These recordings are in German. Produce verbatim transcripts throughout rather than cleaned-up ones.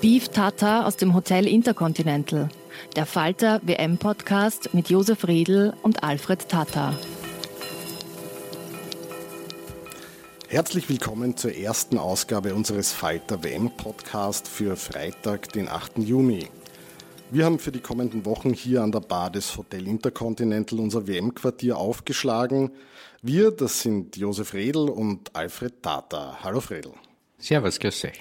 Beef Tata aus dem Hotel Intercontinental, der Falter W M-Podcast mit Josef Redl und Alfred Tata. Herzlich willkommen zur ersten Ausgabe unseres Falter W M-Podcast für Freitag, den achten Juni. Wir haben für die kommenden Wochen hier an der Bar des Hotel Intercontinental unser W M-Quartier aufgeschlagen. Wir, das sind Josef Redl und Alfred Tata. Hallo Fredl. Servus, grüß euch.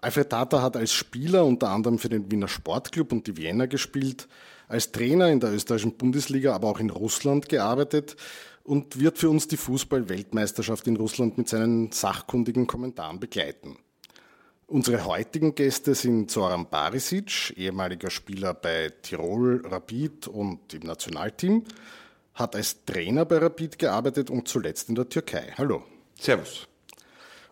Alfred Tata hat als Spieler unter anderem für den Wiener Sportclub und die Vienna gespielt, als Trainer in der österreichischen Bundesliga, aber auch in Russland gearbeitet und wird für uns die Fußball-Weltmeisterschaft in Russland mit seinen sachkundigen Kommentaren begleiten. Unsere heutigen Gäste sind Zoran Barisic, ehemaliger Spieler bei Tirol, Rapid und im Nationalteam, hat als Trainer bei Rapid gearbeitet und zuletzt in der Türkei. Hallo. Servus.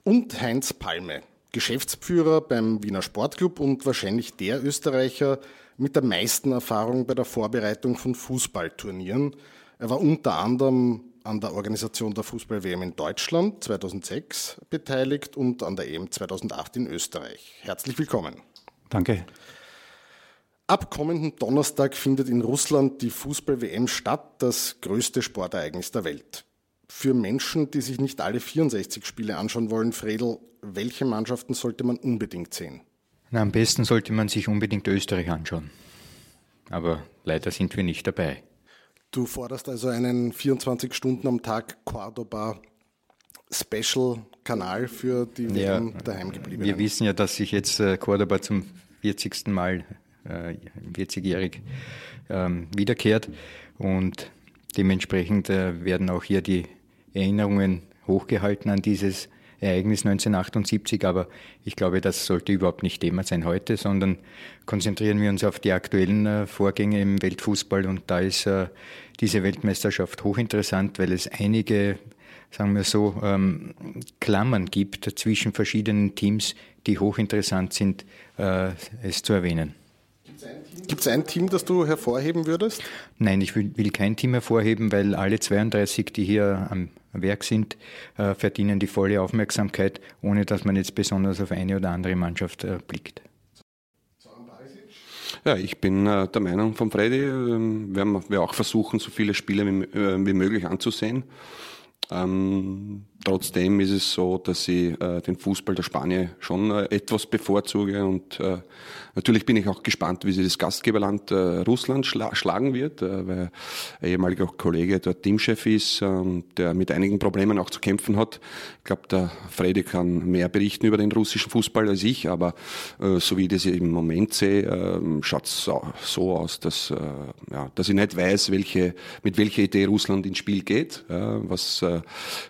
Und Heinz Palme, Geschäftsführer beim Wiener Sportclub und wahrscheinlich der Österreicher mit der meisten Erfahrung bei der Vorbereitung von Fußballturnieren. Er war unter anderem an der Organisation der Fußball-W M in Deutschland zweitausendsechs beteiligt und an der E M zweitausendacht in Österreich. Herzlich willkommen. Danke. Ab kommenden Donnerstag findet in Russland die Fußball-W M statt, das größte Sportereignis der Welt. Für Menschen, die sich nicht alle vierundsechzig Spiele anschauen wollen, Fredl, welche Mannschaften sollte man unbedingt sehen? Na, am besten sollte man sich unbedingt Österreich anschauen. Aber leider sind wir nicht dabei. Du forderst also einen vierundzwanzig Stunden am Tag Cordoba Special-Kanal für die ja, Daheimgebliebenen. Wir wissen ja, dass sich jetzt Cordoba zum vierzigsten Mal, äh, vierzigjährig, ähm, wiederkehrt. Und dementsprechend äh, werden auch hier die Erinnerungen hochgehalten an dieses Ereignis neunzehnhundertachtundsiebzig, aber ich glaube, das sollte überhaupt nicht Thema sein heute, sondern konzentrieren wir uns auf die aktuellen äh, Vorgänge im Weltfußball, und da ist äh, diese Weltmeisterschaft hochinteressant, weil es einige, sagen wir so, ähm, Klammern gibt zwischen verschiedenen Teams, die hochinteressant sind, äh, es zu erwähnen. Gibt es ein Team, das du hervorheben würdest? Nein, ich will, will kein Team hervorheben, weil alle zweiunddreißig, die hier am Werk sind, äh, verdienen die volle Aufmerksamkeit, ohne dass man jetzt besonders auf eine oder andere Mannschaft äh, blickt. Ja, ich bin äh, der Meinung von Freddy, äh, werden wir auch versuchen, so viele Spiele wie, äh, wie möglich anzusehen. Ähm, trotzdem ist es so, dass ich äh, den Fußball der Spanier schon äh, etwas bevorzuge, und äh, natürlich bin ich auch gespannt, wie sie das Gastgeberland äh, Russland schla- schlagen wird, äh, weil ein ehemaliger Kollege dort Teamchef ist, äh, der mit einigen Problemen auch zu kämpfen hat. Ich glaube, der Freddy kann mehr berichten über den russischen Fußball als ich, aber äh, so wie ich das im Moment sehe, äh, schaut es so aus, dass, äh, ja, dass ich nicht weiß, welche, mit welcher Idee Russland ins Spiel geht, äh, was äh,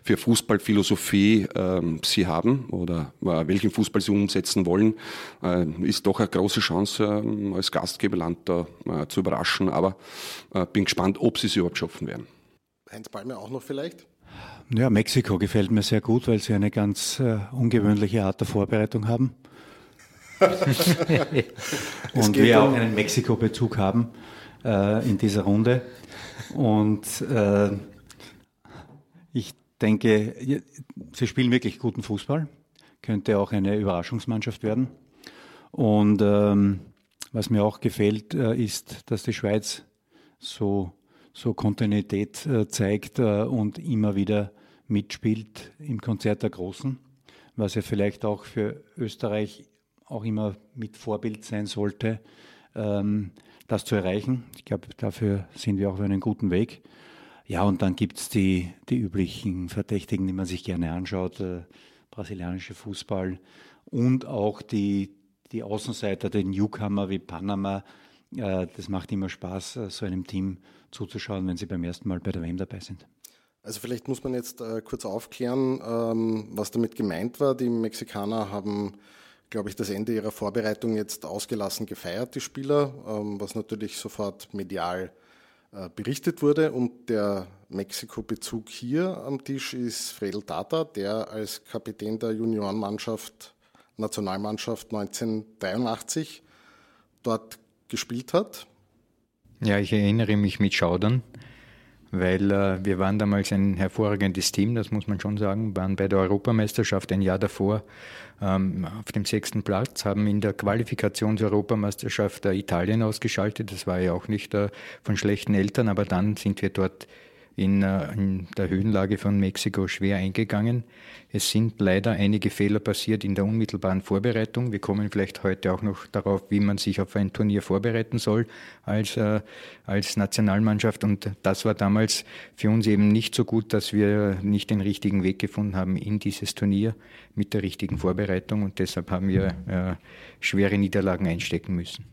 für Fußball Philosophie ähm, sie haben oder äh, welchen Fußball sie umsetzen wollen, äh, ist doch eine große Chance, äh, als Gastgeberland da äh, zu überraschen. Aber äh, bin gespannt, ob sie es überhaupt schaffen werden. Heinz Palme auch noch vielleicht? Ja, Mexiko gefällt mir sehr gut, weil sie eine ganz äh, ungewöhnliche Art der Vorbereitung haben. Und wir auch einen Mexiko-Bezug haben äh, in dieser Runde. Und äh, ich denke, sie spielen wirklich guten Fußball. Könnte auch eine Überraschungsmannschaft werden. Und ähm, was mir auch gefällt, äh, ist, dass die Schweiz so, so Kontinuität äh, zeigt äh, und immer wieder mitspielt im Konzert der Großen, was ja vielleicht auch für Österreich auch immer mit Vorbild sein sollte, ähm, das zu erreichen. Ich glaube, dafür sind wir auch auf einem guten Weg. Ja, und dann gibt es die, die üblichen Verdächtigen, die man sich gerne anschaut, äh, brasilianische Fußball und auch die, die Außenseiter, den Newcomer wie Panama. Äh, das macht immer Spaß, äh, so einem Team zuzuschauen, wenn sie beim ersten Mal bei der W M dabei sind. Also vielleicht muss man jetzt äh, kurz aufklären, ähm, was damit gemeint war. Die Mexikaner haben, glaube ich, das Ende ihrer Vorbereitung jetzt ausgelassen gefeiert, die Spieler, ähm, was natürlich sofort medial äh, berichtet wurde. Und der Mexiko-Bezug hier am Tisch ist Fredl Tata, der als Kapitän der Juniorenmannschaft, Nationalmannschaft neunzehnhundertdreiundachtzig dort gespielt hat. Ja, ich erinnere mich mit Schaudern, weil äh, wir waren damals ein hervorragendes Team, das muss man schon sagen, waren bei der Europameisterschaft ein Jahr davor ähm, auf dem sechsten Platz, haben in der Qualifikation zur Europameisterschaft äh, Italien ausgeschaltet, das war ja auch nicht äh, von schlechten Eltern, aber dann sind wir dort in, äh, in der Höhenlage von Mexiko schwer eingegangen. Es sind leider einige Fehler passiert in der unmittelbaren Vorbereitung. Wir kommen vielleicht heute auch noch darauf, wie man sich auf ein Turnier vorbereiten soll als, äh, als Nationalmannschaft. Und das war damals für uns eben nicht so gut, dass wir nicht den richtigen Weg gefunden haben in dieses Turnier mit der richtigen Vorbereitung. Und deshalb haben wir äh, schwere Niederlagen einstecken müssen.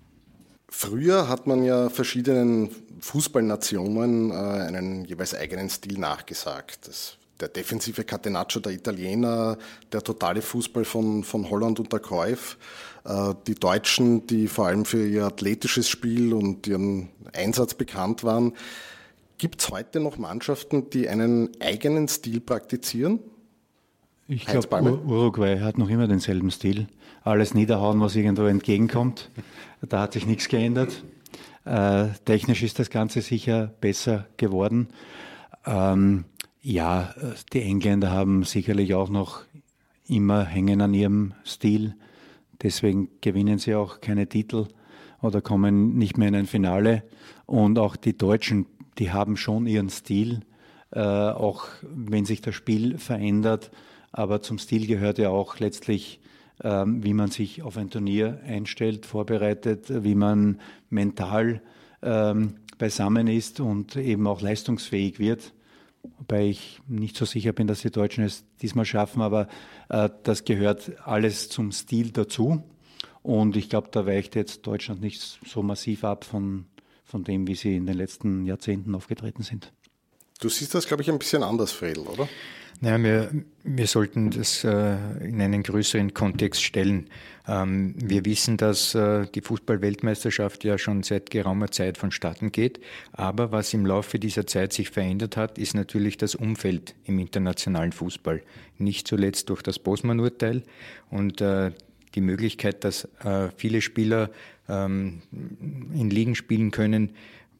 Früher hat man ja verschiedenen Fußballnationen äh, einen jeweils eigenen Stil nachgesagt. Das, der defensive Catenaccio der Italiener, der totale Fußball von, von Holland unter Cruyff, äh, die Deutschen, die vor allem für ihr athletisches Spiel und ihren Einsatz bekannt waren. Gibt es heute noch Mannschaften, die einen eigenen Stil praktizieren? Ich glaube, Ur- Uruguay hat noch immer denselben Stil. Alles niederhauen, was irgendwo entgegenkommt. Da hat sich nichts geändert. Äh, technisch ist das Ganze sicher besser geworden. Ähm, ja, die Engländer haben sicherlich auch noch immer hängen an ihrem Stil. Deswegen gewinnen sie auch keine Titel oder kommen nicht mehr in ein Finale. Und auch die Deutschen, die haben schon ihren Stil, äh, auch wenn sich das Spiel verändert. Aber zum Stil gehört ja auch letztlich, ähm, wie man sich auf ein Turnier einstellt, vorbereitet, wie man mental ähm, beisammen ist und eben auch leistungsfähig wird. Wobei ich nicht so sicher bin, dass die Deutschen es diesmal schaffen, aber äh, das gehört alles zum Stil dazu. Und ich glaube, da weicht jetzt Deutschland nicht so massiv ab von, von dem, wie sie in den letzten Jahrzehnten aufgetreten sind. Du siehst das, glaube ich, ein bisschen anders, Fredl, oder? Naja, wir, wir sollten das äh, in einen größeren Kontext stellen. Ähm, wir wissen, dass äh, die Fußball-Weltmeisterschaft ja schon seit geraumer Zeit vonstatten geht. Aber was im Laufe dieser Zeit sich verändert hat, ist natürlich das Umfeld im internationalen Fußball. Nicht zuletzt durch das Bosman-Urteil und äh, die Möglichkeit, dass äh, viele Spieler ähm, in Ligen spielen können,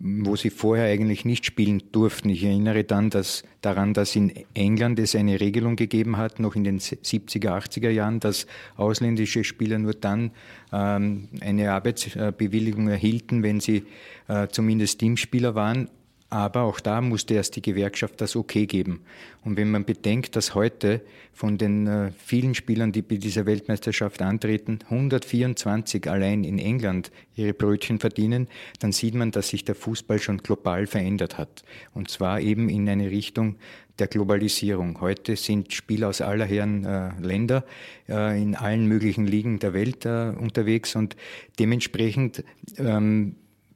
wo sie vorher eigentlich nicht spielen durften. Ich erinnere dann dass, daran, dass in England es eine Regelung gegeben hat, noch in den siebziger, achtziger Jahren, dass ausländische Spieler nur dann ähm, eine Arbeitsbewilligung erhielten, wenn sie äh, zumindest Teamspieler waren. Aber auch da musste erst die Gewerkschaft das Okay geben. Und wenn man bedenkt, dass heute von den äh, vielen Spielern, die bei dieser Weltmeisterschaft antreten, hundertvierundzwanzig allein in England ihre Brötchen verdienen, dann sieht man, dass sich der Fußball schon global verändert hat. Und zwar eben in eine Richtung der Globalisierung. Heute sind Spieler aus aller Herren äh, Länder äh, in allen möglichen Ligen der Welt äh, unterwegs und dementsprechend ähm,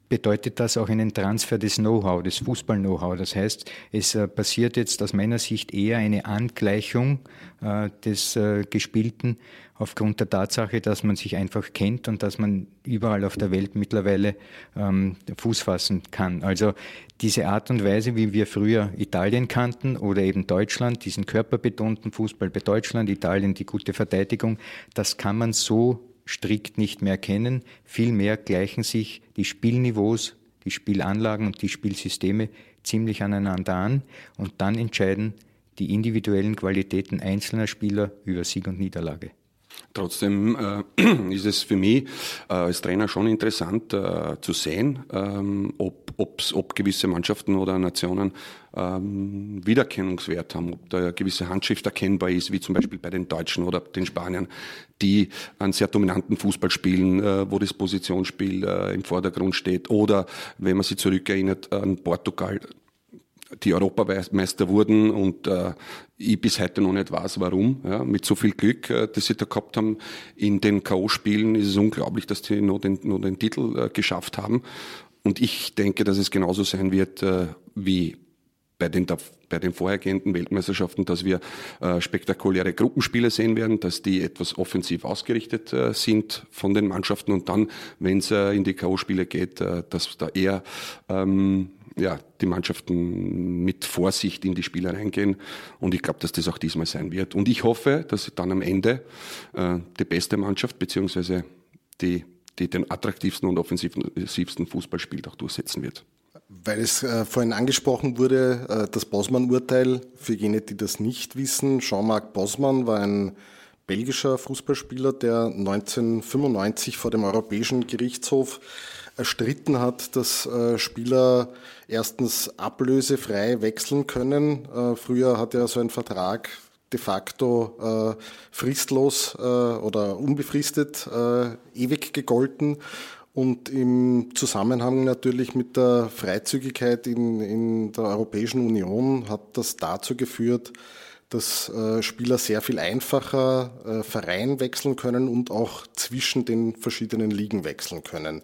bedeutet das auch einen Transfer des Know-how, des Fußball-Know-how. Das heißt, es passiert jetzt aus meiner Sicht eher eine Angleichung äh, des äh, Gespielten aufgrund der Tatsache, dass man sich einfach kennt und dass man überall auf der Welt mittlerweile ähm, Fuß fassen kann. Also diese Art und Weise, wie wir früher Italien kannten oder eben Deutschland, diesen körperbetonten Fußball bei Deutschland, Italien, die gute Verteidigung, das kann man so strikt nicht mehr kennen. Vielmehr gleichen sich die Spielniveaus, die Spielanlagen und die Spielsysteme ziemlich aneinander an und dann entscheiden die individuellen Qualitäten einzelner Spieler über Sieg und Niederlage. Trotzdem äh, ist es für mich äh, als Trainer schon interessant äh, zu sehen, ähm, ob, ob's, ob gewisse Mannschaften oder Nationen ähm, Wiedererkennungswert haben, ob da eine gewisse Handschrift erkennbar ist, wie zum Beispiel bei den Deutschen oder den Spaniern, die einen sehr dominanten Fußball spielen, äh, wo das Positionsspiel äh, im Vordergrund steht. Oder, wenn man sich zurückerinnert, an Portugal, die Europameister wurden und äh, ich bis heute noch nicht weiß, warum. Ja, mit so viel Glück, äh, das sie da gehabt haben in den K O-Spielen, ist es unglaublich, dass die nur den, nur den Titel äh, geschafft haben. Und ich denke, dass es genauso sein wird äh, wie bei den, bei den vorhergehenden Weltmeisterschaften, dass wir äh, spektakuläre Gruppenspiele sehen werden, dass die etwas offensiv ausgerichtet äh, sind von den Mannschaften und dann, wenn es äh, in die K O-Spiele geht, äh, dass da eher ähm, ja, die Mannschaften mit Vorsicht in die Spiele reingehen. Und ich glaube, dass das auch diesmal sein wird. Und ich hoffe, dass dann am Ende äh, die beste Mannschaft beziehungsweise die, die den attraktivsten und offensivsten Fußball spielt, auch durchsetzen wird. Weil es äh, vorhin angesprochen wurde, äh, das Bosman-Urteil, für jene, die das nicht wissen, Jean-Marc Bosman war ein belgischer Fußballspieler, der neunzehnhundertfünfundneunzig vor dem Europäischen Gerichtshof erstritten hat, dass äh, Spieler erstens ablösefrei wechseln können. Äh, früher hat ja so ein Vertrag de facto äh, fristlos äh, oder unbefristet äh, ewig gegolten. Und im Zusammenhang natürlich mit der Freizügigkeit in, in der Europäischen Union hat das dazu geführt, dass äh, Spieler sehr viel einfacher äh, Verein wechseln können und auch zwischen den verschiedenen Ligen wechseln können.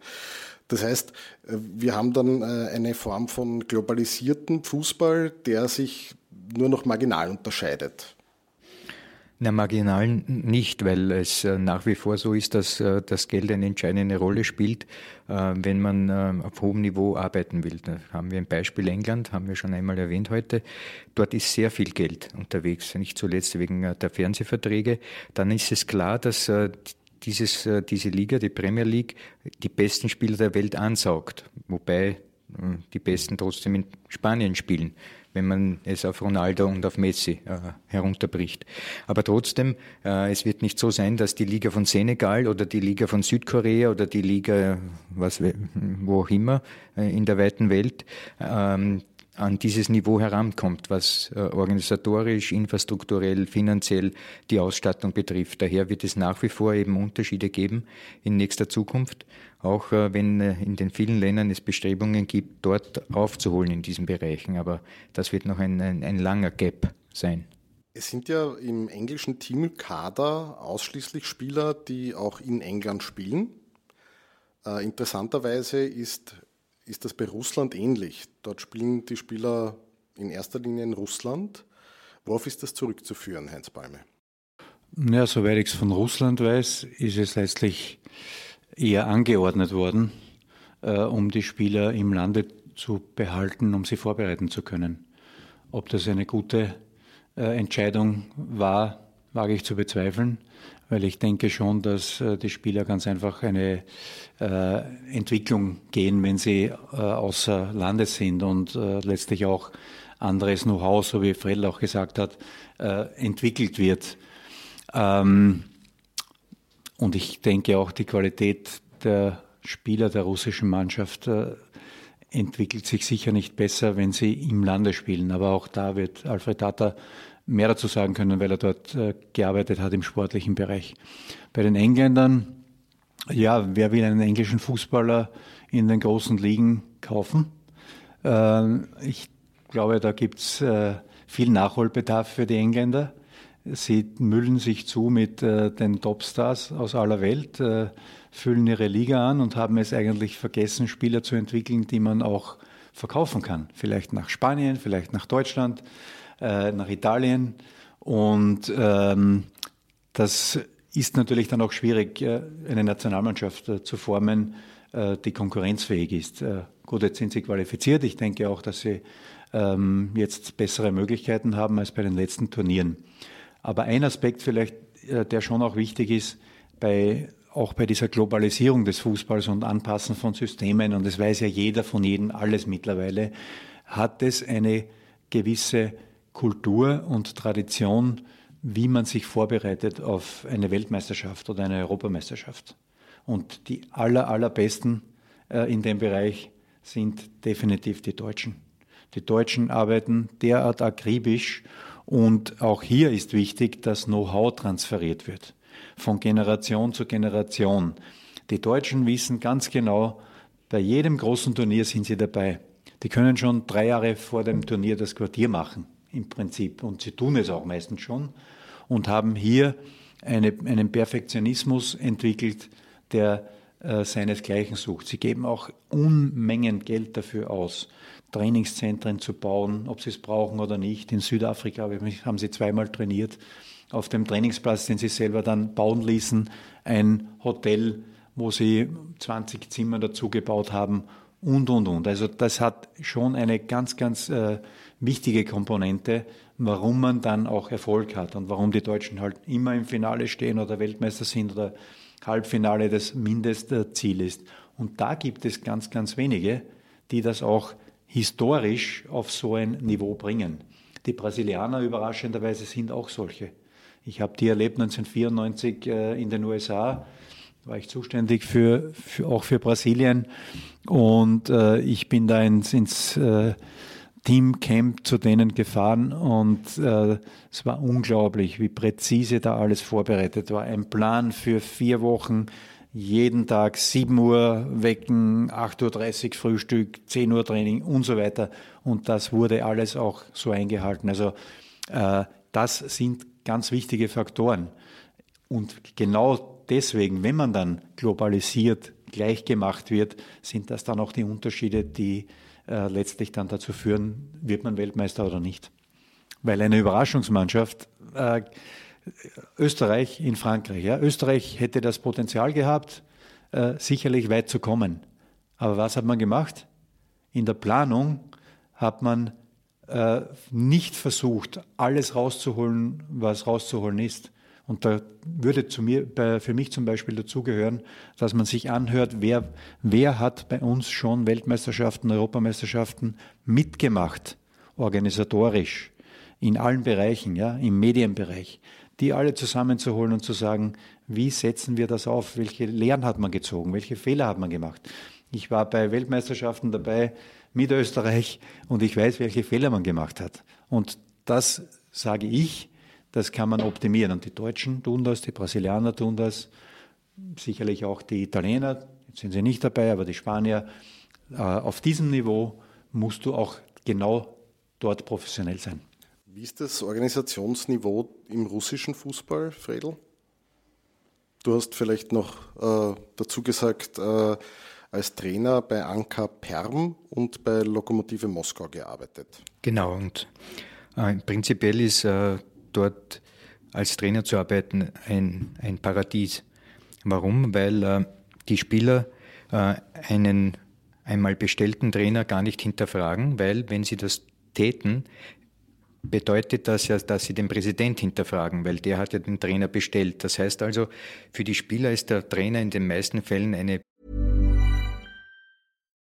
Das heißt, wir haben dann eine Form von globalisierten Fußball, der sich nur noch marginal unterscheidet. Na, marginal nicht, weil es nach wie vor so ist, dass das Geld eine entscheidende Rolle spielt, wenn man auf hohem Niveau arbeiten will. Da haben wir ein Beispiel England, haben wir schon einmal erwähnt heute. Dort ist sehr viel Geld unterwegs, nicht zuletzt wegen der Fernsehverträge. Dann ist es klar, dass Dieses, diese Liga, die Premier League, die besten Spieler der Welt ansaugt, wobei die Besten trotzdem in Spanien spielen, wenn man es auf Ronaldo und auf Messi äh, herunterbricht. Aber trotzdem, äh, es wird nicht so sein, dass die Liga von Senegal oder die Liga von Südkorea oder die Liga, was, wo auch immer, äh, in der weiten Welt, ähm, an dieses Niveau herankommt, was äh, organisatorisch, infrastrukturell, finanziell die Ausstattung betrifft. Daher wird es nach wie vor eben Unterschiede geben in nächster Zukunft, auch äh, wenn äh, in den vielen Ländern es Bestrebungen gibt, dort aufzuholen in diesen Bereichen. Aber das wird noch ein, ein, ein langer Gap sein. Es sind ja im englischen Teamkader ausschließlich Spieler, die auch in England spielen. Äh, interessanterweise ist Ist das bei Russland ähnlich? Dort spielen die Spieler in erster Linie in Russland. Worauf ist das zurückzuführen, Heinz Palme? Ja, soweit ich es von Russland weiß, ist es letztlich eher angeordnet worden, äh, um die Spieler im Lande zu behalten, um sie vorbereiten zu können. Ob das eine gute äh, Entscheidung war, wage ich zu bezweifeln, weil ich denke schon, dass äh, die Spieler ganz einfach eine äh, Entwicklung gehen, wenn sie äh, außer Landes sind und äh, letztlich auch anderes Know-how, so wie Fredl auch gesagt hat, äh, entwickelt wird. Ähm, und ich denke auch, die Qualität der Spieler der russischen Mannschaft äh, entwickelt sich sicher nicht besser, wenn sie im Lande spielen. Aber auch da wird Alfred Tata mehr dazu sagen können, weil er dort äh, gearbeitet hat im sportlichen Bereich. Bei den Engländern, ja, wer will einen englischen Fußballer in den großen Ligen kaufen? Ähm, ich glaube, da gibt's äh, viel Nachholbedarf für die Engländer, Sie müllen sich zu mit äh, den Topstars aus aller Welt, äh, füllen ihre Liga an und haben es eigentlich vergessen, Spieler zu entwickeln, die man auch verkaufen kann. Vielleicht nach Spanien, vielleicht nach Deutschland, äh, nach Italien. Und ähm, das ist natürlich dann auch schwierig, äh, eine Nationalmannschaft äh, zu formen, äh, die konkurrenzfähig ist. Äh, gut, jetzt sind sie qualifiziert. Ich denke auch, dass sie ähm, jetzt bessere Möglichkeiten haben als bei den letzten Turnieren. Aber ein Aspekt vielleicht, der schon auch wichtig ist, bei, auch bei dieser Globalisierung des Fußballs und Anpassen von Systemen, und das weiß ja jeder von jedem alles mittlerweile, hat es eine gewisse Kultur und Tradition, wie man sich vorbereitet auf eine Weltmeisterschaft oder eine Europameisterschaft. Und die aller, allerbesten in dem Bereich sind definitiv die Deutschen. Die Deutschen arbeiten derart akribisch. Und auch hier ist wichtig, dass Know-how transferiert wird, von Generation zu Generation. Die Deutschen wissen ganz genau, bei jedem großen Turnier sind sie dabei. Die können schon drei Jahre vor dem Turnier das Quartier machen, im Prinzip. Und sie tun es auch meistens schon und haben hier eine, einen Perfektionismus entwickelt, der äh, seinesgleichen sucht. Sie geben auch Unmengen Geld dafür aus, Trainingszentren zu bauen, ob sie es brauchen oder nicht. In Südafrika haben sie zweimal trainiert. Auf dem Trainingsplatz, den sie selber dann bauen ließen, ein Hotel, wo sie zwanzig Zimmer dazu gebaut haben und, und, und. Also das hat schon eine ganz, ganz äh, wichtige Komponente, warum man dann auch Erfolg hat und warum die Deutschen halt immer im Finale stehen oder Weltmeister sind oder Halbfinale das Mindestziel ist. Und da gibt es ganz, ganz wenige, die das auch historisch auf so ein Niveau bringen. Die Brasilianer überraschenderweise sind auch solche. Ich habe die erlebt neunzehnhundertvierundneunzig äh, in den U S A, war ich zuständig für, für auch für Brasilien und äh, ich bin da ins, ins äh, Teamcamp zu denen gefahren und äh, es war unglaublich, wie präzise da alles vorbereitet war. Ein Plan für vier Wochen. Jeden Tag sieben Uhr wecken, acht Uhr dreißig Frühstück, zehn Uhr Training und so weiter. Und das wurde alles auch so eingehalten. Also äh, das sind ganz wichtige Faktoren. Und genau deswegen, wenn man dann globalisiert, gleich gemacht wird, sind das dann auch die Unterschiede, die äh, letztlich dann dazu führen, wird man Weltmeister oder nicht. Weil eine Überraschungsmannschaft... Äh, Österreich in Frankreich. Ja. Österreich hätte das Potenzial gehabt, äh, sicherlich weit zu kommen. Aber was hat man gemacht? In der Planung hat man äh, nicht versucht, alles rauszuholen, was rauszuholen ist. Und da würde zu mir, bei, für mich zum Beispiel dazugehören, dass man sich anhört, wer, wer hat bei uns schon Weltmeisterschaften, Europameisterschaften mitgemacht, organisatorisch, in allen Bereichen, ja, im Medienbereich. Die alle zusammenzuholen und zu sagen, wie setzen wir das auf? Welche Lehren hat man gezogen? Welche Fehler hat man gemacht? Ich war bei Weltmeisterschaften dabei mit Österreich und ich weiß, welche Fehler man gemacht hat. Und das sage ich, das kann man optimieren. Und die Deutschen tun das, die Brasilianer tun das, sicherlich auch die Italiener, jetzt sind sie nicht dabei, aber die Spanier. Auf diesem Niveau musst du auch genau dort professionell sein. Wie ist das Organisationsniveau im russischen Fußball, Fredl? Du hast vielleicht noch äh, dazu gesagt, äh, als Trainer bei Amkar Perm und bei Lokomotive Moskau gearbeitet. Genau, und äh, prinzipiell ist äh, dort als Trainer zu arbeiten ein, ein Paradies. Warum? Weil äh, die Spieler äh, einen einmal bestellten Trainer gar nicht hinterfragen, weil wenn sie das täten, bedeutet das ja, dass sie den Präsident hinterfragen, weil der hat ja den Trainer bestellt. Das heißt also, für die Spieler ist der Trainer in den meisten Fällen eine...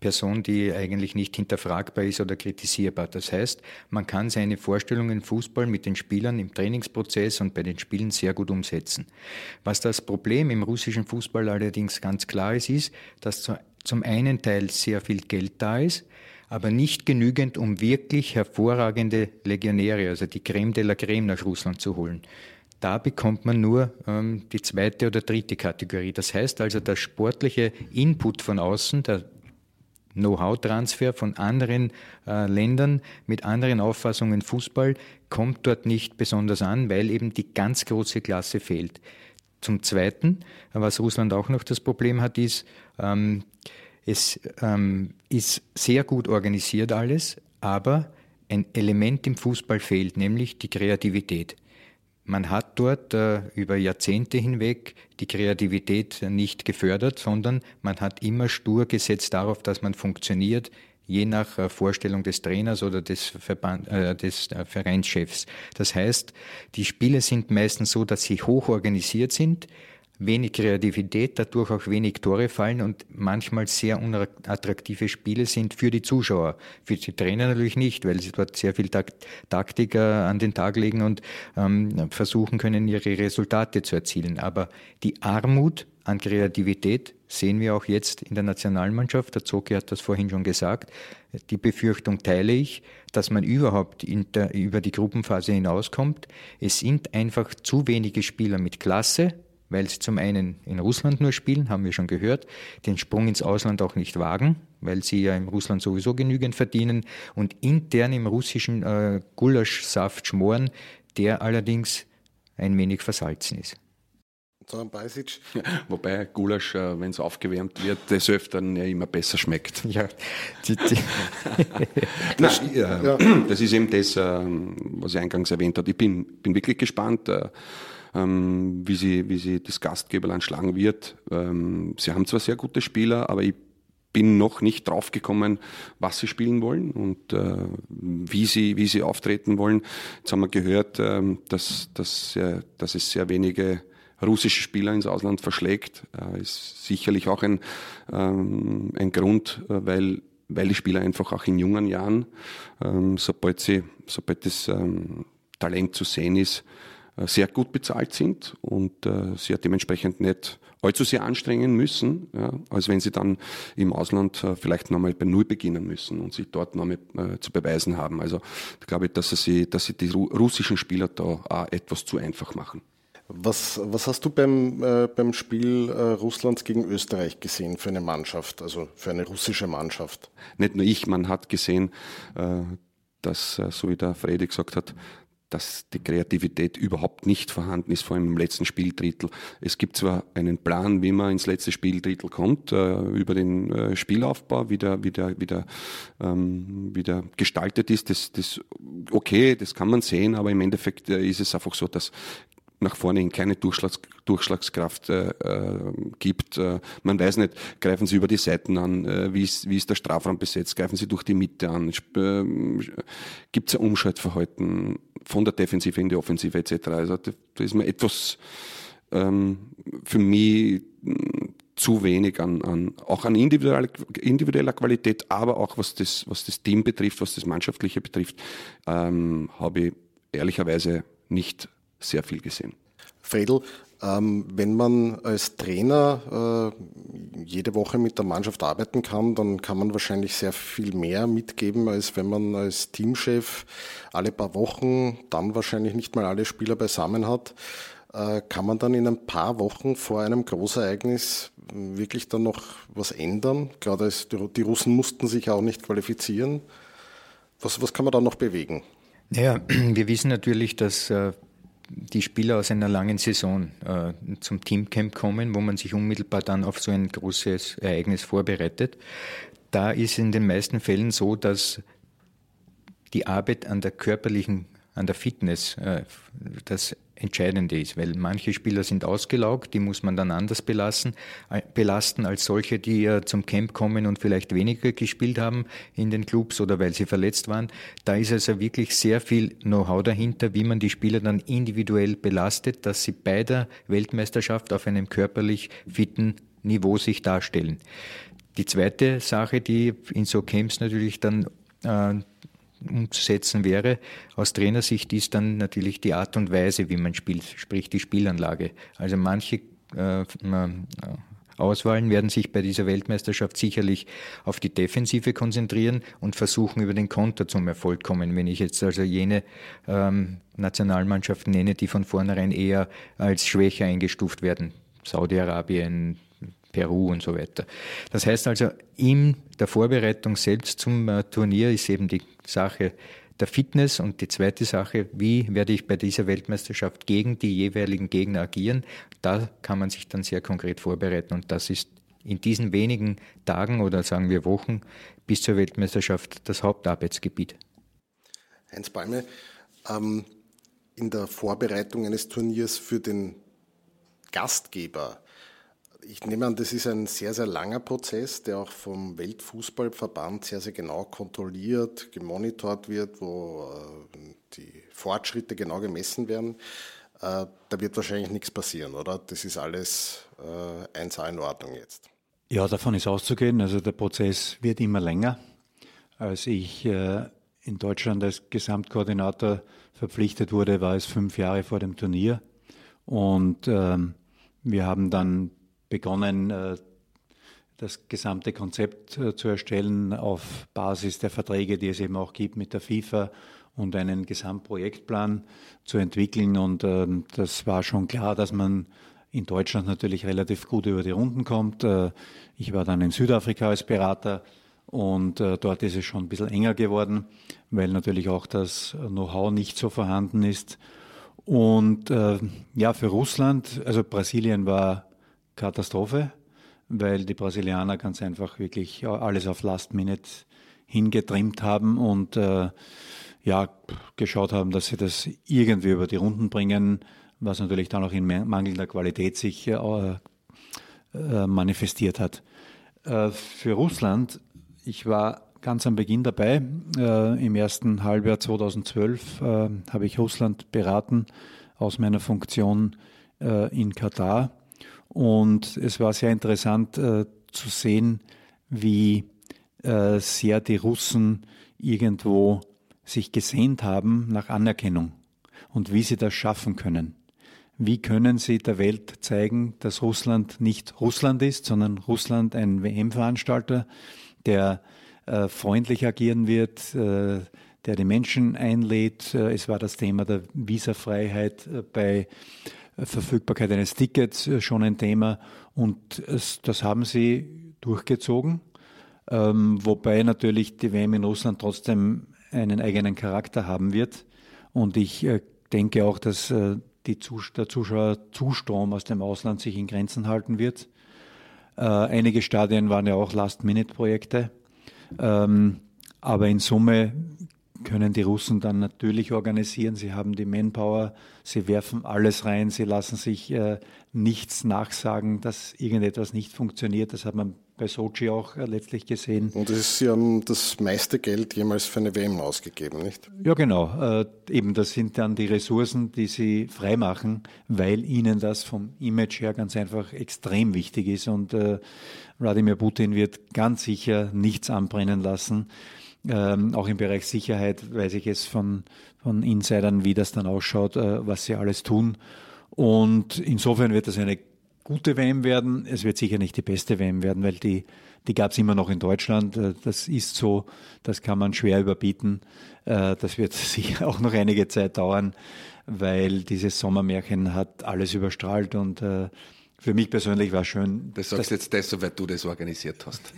Person, die eigentlich nicht hinterfragbar ist oder kritisierbar. Das heißt, man kann seine Vorstellungen im Fußball mit den Spielern im Trainingsprozess und bei den Spielen sehr gut umsetzen. Was das Problem im russischen Fußball allerdings ganz klar ist, ist, dass zum einen Teil sehr viel Geld da ist, aber nicht genügend, um wirklich hervorragende Legionäre, also die Creme de la Creme nach Russland zu holen. Da bekommt man nur ähm, die zweite oder dritte Kategorie. Das heißt also, der sportliche Input von außen, der Know-how-Transfer von anderen äh, Ländern mit anderen Auffassungen Fußball kommt dort nicht besonders an, weil eben die ganz große Klasse fehlt. Zum Zweiten, was Russland auch noch das Problem hat, ist, ähm, es ähm, ist sehr gut organisiert alles, aber ein Element im Fußball fehlt, nämlich die Kreativität. Man hat dort äh, über Jahrzehnte hinweg die Kreativität nicht gefördert, sondern man hat immer stur gesetzt darauf, dass man funktioniert, je nach äh, Vorstellung des Trainers oder des, Verband, äh, des äh, Vereinschefs. Das heißt, die Spiele sind meistens so, dass sie hoch organisiert sind, wenig Kreativität, dadurch auch wenig Tore fallen und manchmal sehr unattraktive Spiele sind für die Zuschauer. Für die Trainer natürlich nicht, weil sie dort sehr viel Taktik äh, an den Tag legen und ähm, versuchen können, ihre Resultate zu erzielen. Aber die Armut an Kreativität sehen wir auch jetzt in der Nationalmannschaft. Der Zocki hat das vorhin schon gesagt. Die Befürchtung teile ich, dass man überhaupt in der, über die Gruppenphase hinauskommt. Es sind einfach zu wenige Spieler mit Klasse, weil sie zum einen in Russland nur spielen, haben wir schon gehört, den Sprung ins Ausland auch nicht wagen, weil sie ja in Russland sowieso genügend verdienen und intern im russischen äh, Gulaschsaft schmoren, der allerdings ein wenig versalzen ist. Zoran Barisic. Ja, wobei Gulasch, äh, wenn es aufgewärmt wird, des Öfteren ja immer besser schmeckt. Ja, die, die. das, Nein, äh, ja. das ist eben das, äh, was ich eingangs erwähnt habe. Ich bin, bin wirklich gespannt, äh, Wie sie, wie sie das Gastgeberland schlagen wird. Sie haben zwar sehr gute Spieler, aber ich bin noch nicht draufgekommen, was sie spielen wollen und wie sie, wie sie auftreten wollen. Jetzt haben wir gehört, dass, dass, dass es sehr wenige russische Spieler ins Ausland verschlägt. Das ist sicherlich auch ein, ein Grund, weil weil die Spieler einfach auch in jungen Jahren, sobald sie, sobald das Talent zu sehen ist, sehr gut bezahlt sind und äh, sie ja dementsprechend nicht allzu sehr anstrengen müssen, ja, als wenn sie dann im Ausland äh, vielleicht nochmal bei Null beginnen müssen und sich dort nochmal äh, zu beweisen haben. Also da glaube ich, dass sie, dass sie die russischen Spieler da auch etwas zu einfach machen. Was, was hast du beim, äh, beim Spiel äh, Russlands gegen Österreich gesehen für eine Mannschaft, also für eine russische Mannschaft? Nicht nur ich, man hat gesehen, äh, dass, äh, so wie der Fredi gesagt hat, dass die Kreativität überhaupt nicht vorhanden ist, vor allem im letzten Spieldrittel. Es gibt zwar einen Plan, wie man ins letzte Spieldrittel kommt, äh, über den äh, Spielaufbau, wie der, wie der, wie der, ähm, wie der gestaltet ist. Das, das, okay, das kann man sehen, aber im Endeffekt äh, ist es einfach so, dass nach vorne in keine Durchschlags- Durchschlagskraft äh, gibt. Äh, man weiß nicht, greifen sie über die Seiten an, äh, wie, ist, wie ist der Strafraum besetzt, greifen sie durch die Mitte an, äh, gibt es ein Umschaltverhalten von der Defensive in die Offensive et cetera. Also da, da ist mir etwas ähm, für mich mh, zu wenig an, an auch an individueller, individueller Qualität, aber auch was das, was das Team betrifft, was das Mannschaftliche betrifft, ähm, habe ich ehrlicherweise nicht sehr viel gesehen. Fredl, ähm, wenn man als Trainer äh, jede Woche mit der Mannschaft arbeiten kann, dann kann man wahrscheinlich sehr viel mehr mitgeben, als wenn man als Teamchef alle paar Wochen dann wahrscheinlich nicht mal alle Spieler beisammen hat. Äh, kann man dann in ein paar Wochen vor einem Großereignis wirklich dann noch was ändern? Gerade die Russen mussten sich auch nicht qualifizieren. Was, was kann man da noch bewegen? Naja, wir wissen natürlich, dass äh die Spieler aus einer langen Saison äh, zum Teamcamp kommen, wo man sich unmittelbar dann auf so ein großes Ereignis vorbereitet. Da ist in den meisten Fällen so, dass die Arbeit an der körperlichen, an der Fitness äh, das Entscheidende ist, weil manche Spieler sind ausgelaugt, die muss man dann anders belassen, belasten als solche, die ja zum Camp kommen und vielleicht weniger gespielt haben in den Clubs oder weil sie verletzt waren. Da ist also wirklich sehr viel Know-how dahinter, wie man die Spieler dann individuell belastet, dass sie bei der Weltmeisterschaft auf einem körperlich fitten Niveau sich darstellen. Die zweite Sache, die in so Camps natürlich dann äh, umzusetzen wäre, aus Trainersicht, ist dann natürlich die Art und Weise, wie man spielt, sprich die Spielanlage. Also manche äh, Auswahlen werden sich bei dieser Weltmeisterschaft sicherlich auf die Defensive konzentrieren und versuchen, über den Konter zum Erfolg kommen. Wenn ich jetzt also jene ähm, Nationalmannschaften nenne, die von vornherein eher als schwächer eingestuft werden, Saudi-Arabien, Peru und so weiter. Das heißt also, in der Vorbereitung selbst zum äh, Turnier ist eben die Sache der Fitness und die zweite Sache, wie werde ich bei dieser Weltmeisterschaft gegen die jeweiligen Gegner agieren. Da kann man sich dann sehr konkret vorbereiten und das ist in diesen wenigen Tagen oder sagen wir Wochen bis zur Weltmeisterschaft das Hauptarbeitsgebiet. Heinz Palme, ähm, in der Vorbereitung eines Turniers für den Gastgeber, ich nehme an, das ist ein sehr, sehr langer Prozess, der auch vom Weltfußballverband sehr, sehr genau kontrolliert, gemonitort wird, wo die Fortschritte genau gemessen werden. Da wird wahrscheinlich nichts passieren, oder? Das ist alles eins a in Ordnung jetzt. Ja, davon ist auszugehen. Also der Prozess wird immer länger. Als ich in Deutschland als Gesamtkoordinator verpflichtet wurde, war es fünf Jahre vor dem Turnier. Und wir haben dann begonnen, das gesamte Konzept zu erstellen auf Basis der Verträge, die es eben auch gibt mit der FIFA und einen Gesamtprojektplan zu entwickeln. Und das war schon klar, dass man in Deutschland natürlich relativ gut über die Runden kommt. Ich war dann in Südafrika als Berater und dort ist es schon ein bisschen enger geworden, weil natürlich auch das Know-how nicht so vorhanden ist. Und ja, für Russland, also Brasilien war Katastrophe, weil die Brasilianer ganz einfach wirklich alles auf Last Minute hingetrimmt haben und äh, ja, geschaut haben, dass sie das irgendwie über die Runden bringen, was natürlich dann auch in mangelnder Qualität sich äh, äh, manifestiert hat. Äh, für Russland, ich war ganz am Beginn dabei, äh, im ersten Halbjahr zweitausendzwölf äh, habe ich Russland beraten aus meiner Funktion äh, in Katar. Und es war sehr interessant äh, zu sehen, wie äh, sehr die Russen irgendwo sich gesehnt haben nach Anerkennung und wie sie das schaffen können. Wie können sie der Welt zeigen, dass Russland nicht Russland ist, sondern Russland ein W M-Veranstalter, der äh, freundlich agieren wird, äh, der die Menschen einlädt. Äh, es war das Thema der Visafreiheit äh, bei Verfügbarkeit eines Tickets schon ein Thema und das haben sie durchgezogen, ähm, wobei natürlich die W M in Russland trotzdem einen eigenen Charakter haben wird und ich äh, denke auch, dass äh, die Zus- der Zuschauerzustrom aus dem Ausland sich in Grenzen halten wird. Äh, einige Stadien waren ja auch Last-Minute-Projekte, ähm, aber in Summe können die Russen dann natürlich organisieren. Sie haben die Manpower, sie werfen alles rein, sie lassen sich äh, nichts nachsagen, dass irgendetwas nicht funktioniert. Das hat man bei Sochi auch äh, letztlich gesehen. Und das ist, sie haben das meiste Geld jemals für eine W M ausgegeben, nicht? Ja, genau. Äh, eben, das sind dann die Ressourcen, die sie freimachen, weil ihnen das vom Image her ganz einfach extrem wichtig ist. Und äh, Wladimir Putin wird ganz sicher nichts anbrennen lassen. Ähm, auch im Bereich Sicherheit weiß ich es von, von Insidern, wie das dann ausschaut, äh, was sie alles tun. Und insofern wird das eine gute W M werden. Es wird sicher nicht die beste W M werden, weil die, die gab es immer noch in Deutschland. Äh, das ist so, das kann man schwer überbieten. Äh, das wird sicher auch noch einige Zeit dauern, weil dieses Sommermärchen hat alles überstrahlt und äh, für mich persönlich war schön. Das sagst das, jetzt deshalb, weil du das organisiert hast.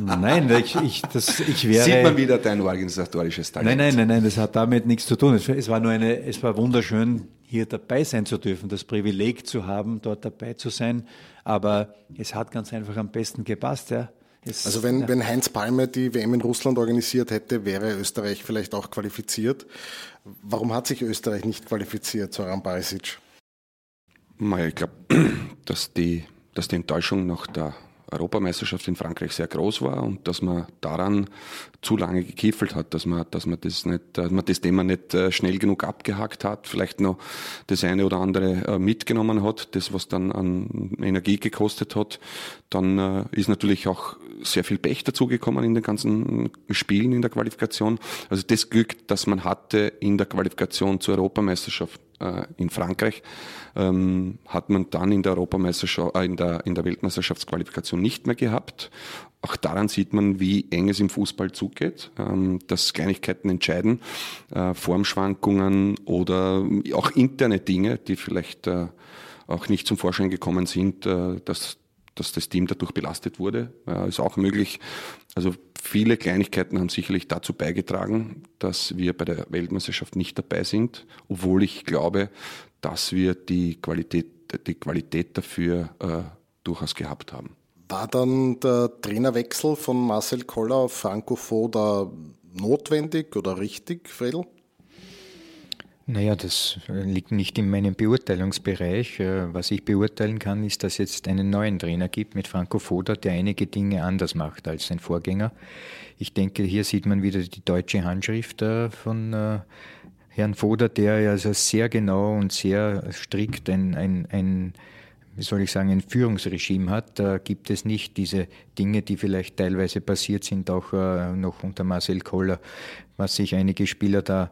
Nein, ich, ich, das, ich wäre... Sieht man wieder dein organisatorisches Talent. Nein, nein, nein, nein, das hat damit nichts zu tun. Es war nur eine, es war wunderschön, hier dabei sein zu dürfen, das Privileg zu haben, dort dabei zu sein. Aber es hat ganz einfach am besten gepasst, ja. Es, also wenn, ja. wenn Heinz Palme die W M in Russland organisiert hätte, wäre Österreich vielleicht auch qualifiziert. Warum hat sich Österreich nicht qualifiziert, Zoran Barisic? Ich glaube, dass die, dass die Enttäuschung nach der Europameisterschaft in Frankreich sehr groß war und dass man daran zu lange gekiffelt hat, dass man, dass man das nicht, dass man das Thema nicht schnell genug abgehakt hat, vielleicht noch das eine oder andere mitgenommen hat, das was dann an Energie gekostet hat. Dann ist natürlich auch sehr viel Pech dazugekommen in den ganzen Spielen in der Qualifikation. Also das Glück, das man hatte in der Qualifikation zur Europameisterschaft in Frankreich, ähm, hat man dann in der Europameisterschaft, äh, in der, in der Weltmeisterschaftsqualifikation nicht mehr gehabt. Auch daran sieht man, wie eng es im Fußball zugeht, ähm, dass Kleinigkeiten entscheiden, äh, Formschwankungen oder auch interne Dinge, die vielleicht äh, auch nicht zum Vorschein gekommen sind, äh, dass, dass das Team dadurch belastet wurde, äh, ist auch möglich. Also viele Kleinigkeiten haben sicherlich dazu beigetragen, dass wir bei der Weltmeisterschaft nicht dabei sind, obwohl ich glaube, dass wir die Qualität, die Qualität dafür äh, durchaus gehabt haben. War dann der Trainerwechsel von Marcel Koller auf Franco Foda notwendig oder richtig, Fredl? Naja, das liegt nicht in meinem Beurteilungsbereich. Was ich beurteilen kann, ist, dass es jetzt einen neuen Trainer gibt mit Franco Foda, der einige Dinge anders macht als sein Vorgänger. Ich denke, hier sieht man wieder die deutsche Handschrift von Herrn Foda, der ja also sehr genau und sehr strikt ein, ein, ein wie soll ich sagen, ein Führungsregime hat. Da gibt es nicht diese Dinge, die vielleicht teilweise passiert sind, auch noch unter Marcel Koller, was sich einige Spieler da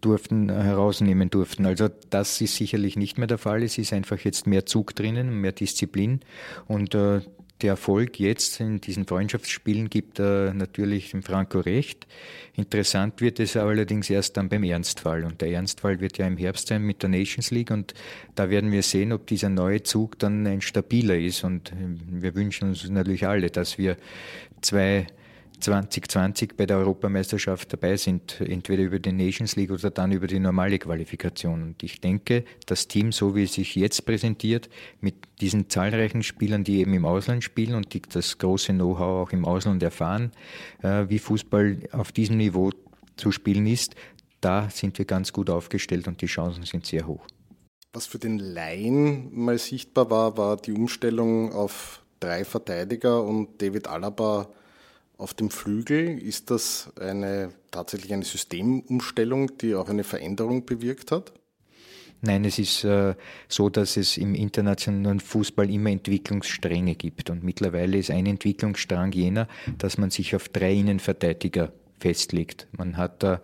durften, herausnehmen durften. Also das ist sicherlich nicht mehr der Fall. Es ist einfach jetzt mehr Zug drinnen, mehr Disziplin. Und äh, der Erfolg jetzt in diesen Freundschaftsspielen gibt äh, natürlich dem Franco recht. Interessant wird es allerdings erst dann beim Ernstfall. Und der Ernstfall wird ja im Herbst sein mit der Nations League. Und da werden wir sehen, ob dieser neue Zug dann ein stabiler ist. Und wir wünschen uns natürlich alle, dass wir zwei zwanzig zwanzig bei der Europameisterschaft dabei sind, entweder über die Nations League oder dann über die normale Qualifikation. Und ich denke, das Team, so wie es sich jetzt präsentiert, mit diesen zahlreichen Spielern, die eben im Ausland spielen und die das große Know-how auch im Ausland erfahren, wie Fußball auf diesem Niveau zu spielen ist, da sind wir ganz gut aufgestellt und die Chancen sind sehr hoch. Was für den Laien mal sichtbar war, war die Umstellung auf drei Verteidiger und David Alaba auf dem Flügel. Ist das eine, tatsächlich eine Systemumstellung, die auch eine Veränderung bewirkt hat? Nein, es ist äh, so, dass es im internationalen Fußball immer Entwicklungsstränge gibt. Und mittlerweile ist ein Entwicklungsstrang jener, dass man sich auf drei Innenverteidiger festlegt. Man hat da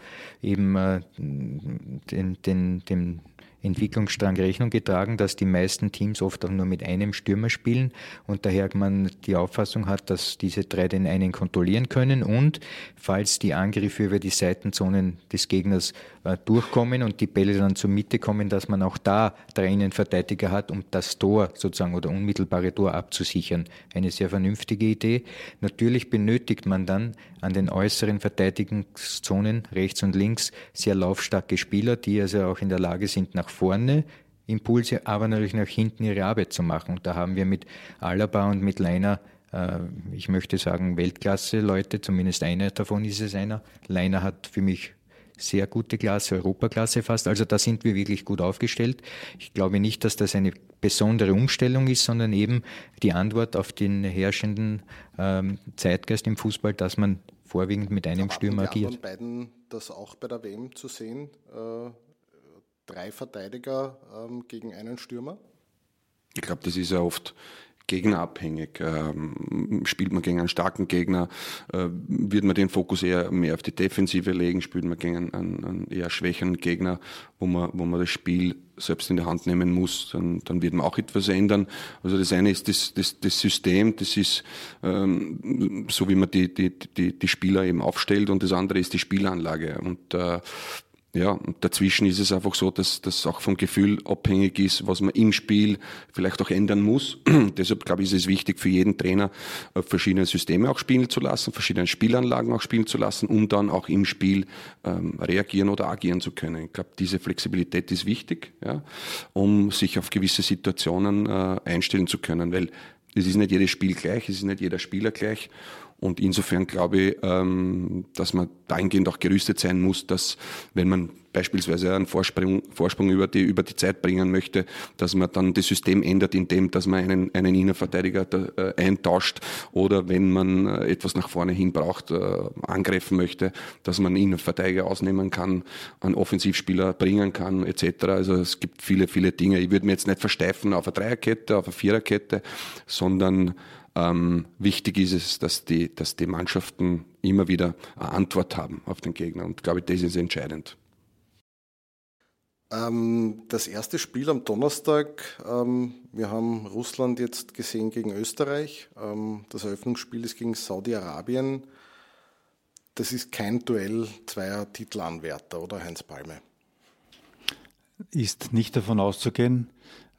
äh, eben äh, den, den, den Entwicklungsstrang Rechnung getragen, dass die meisten Teams oft auch nur mit einem Stürmer spielen und daher man die Auffassung hat, dass diese drei den einen kontrollieren können und falls die Angriffe über die Seitenzonen des Gegners äh, durchkommen und die Bälle dann zur Mitte kommen, dass man auch da drei Innenverteidiger hat, um das Tor sozusagen oder unmittelbare Tor abzusichern. Eine sehr vernünftige Idee. Natürlich benötigt man dann an den äußeren Verteidigungszonen rechts und links sehr laufstarke Spieler, die also auch in der Lage sind, nach vorne Impulse, aber natürlich nach hinten ihre Arbeit zu machen. Und da haben wir mit Alaba und mit Leiner, äh, ich möchte sagen Weltklasse-Leute, zumindest einer davon ist es einer. Leiner hat für mich sehr gute Klasse, Europaklasse fast. Also da sind wir wirklich gut aufgestellt. Ich glaube nicht, dass das eine besondere Umstellung ist, sondern eben die Antwort auf den herrschenden ähm, Zeitgeist im Fußball, dass man vorwiegend mit einem aber Stürmer agiert. Haben beiden das auch bei der W M zu sehen? Äh Drei Verteidiger ähm, gegen einen Stürmer? Ich glaube, das ist ja oft gegnerabhängig. Ähm, spielt man gegen einen starken Gegner, äh, wird man den Fokus eher mehr auf die Defensive legen, spielt man gegen einen, einen, einen eher schwächeren Gegner, wo man, wo man das Spiel selbst in die Hand nehmen muss, dann, dann wird man auch etwas ändern. Also das eine ist das, das, das System, das ist ähm, so, wie man die, die, die, die Spieler eben aufstellt, und das andere ist die Spielanlage. Und äh, Ja, und dazwischen ist es einfach so, dass das auch vom Gefühl abhängig ist, was man im Spiel vielleicht auch ändern muss. Deshalb, glaube ich, ist es wichtig für jeden Trainer, verschiedene Systeme auch spielen zu lassen, verschiedene Spielanlagen auch spielen zu lassen, um dann auch im Spiel ähm, reagieren oder agieren zu können. Ich glaube, diese Flexibilität ist wichtig, ja, um sich auf gewisse Situationen äh, einstellen zu können, weil es ist nicht jedes Spiel gleich, es ist nicht jeder Spieler gleich. Und insofern glaube ich, ähm, dass man dahingehend auch gerüstet sein muss, dass wenn man beispielsweise einen Vorsprung, Vorsprung über die, über die Zeit bringen möchte, dass man dann das System ändert, indem dass man einen, einen Innenverteidiger da, äh, eintauscht, oder wenn man äh, etwas nach vorne hin braucht, äh, angreifen möchte, dass man Innenverteidiger ausnehmen kann, einen Offensivspieler bringen kann et cetera. Also es gibt viele, viele Dinge. Ich würde mir jetzt nicht versteifen auf eine Dreierkette, auf eine Viererkette, sondern ähm, wichtig ist es, dass die, dass die Mannschaften immer wieder eine Antwort haben auf den Gegner. Und glaube ich, das ist entscheidend. Das erste Spiel am Donnerstag, wir haben Russland jetzt gesehen gegen Österreich. Das Eröffnungsspiel ist gegen Saudi-Arabien. Das ist kein Duell zweier Titelanwärter, oder Heinz Palme? Ist nicht davon auszugehen,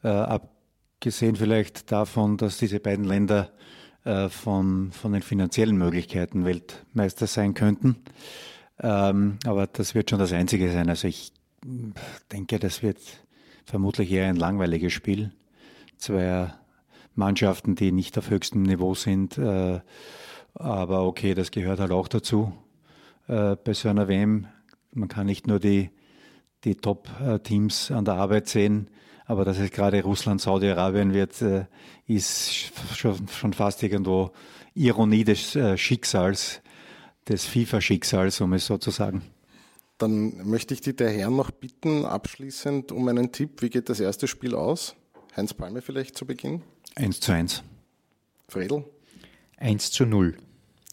abgesehen vielleicht davon, dass diese beiden Länder von, von den finanziellen Möglichkeiten Weltmeister sein könnten. Aber das wird schon das Einzige sein. Also ich Ich denke, das wird vermutlich eher ein langweiliges Spiel. Zwei Mannschaften, die nicht auf höchstem Niveau sind, äh, aber okay, das gehört halt auch dazu äh, bei so einer W M. Man kann nicht nur die, die Top-Teams an der Arbeit sehen, aber dass es gerade Russland, Saudi-Arabien wird, äh, ist schon, schon fast irgendwo Ironie des äh, Schicksals, des FIFA-Schicksals, um es so zu sagen. Dann möchte ich die der Herren noch bitten, abschließend um einen Tipp. Wie geht das erste Spiel aus? Heinz Palme vielleicht zu Beginn? eins zu eins. Fredl? eins zu null.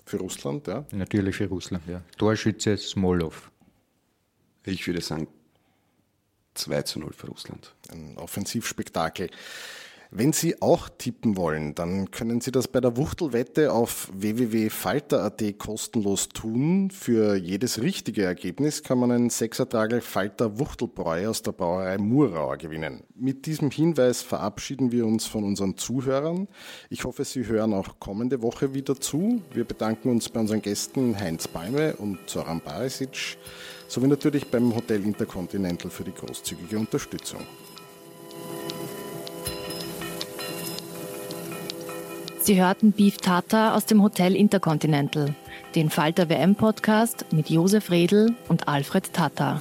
Für Russland, ja? Natürlich für Russland, ja. Torschütze Smolov. Ich würde sagen zwei zu null für Russland. Ein Offensivspektakel. Wenn Sie auch tippen wollen, dann können Sie das bei der Wuchtelwette auf w w w punkt falter punkt a t kostenlos tun. Für jedes richtige Ergebnis kann man einen Sechsertragel Falter Wuchtelbräu aus der Brauerei Murauer gewinnen. Mit diesem Hinweis verabschieden wir uns von unseren Zuhörern. Ich hoffe, Sie hören auch kommende Woche wieder zu. Wir bedanken uns bei unseren Gästen Heinz Palme und Zoran Barisic sowie natürlich beim Hotel Intercontinental für die großzügige Unterstützung. Sie hörten Beef Tata aus dem Hotel Intercontinental, den Falter W M-Podcast mit Josef Redl und Alfred Tata.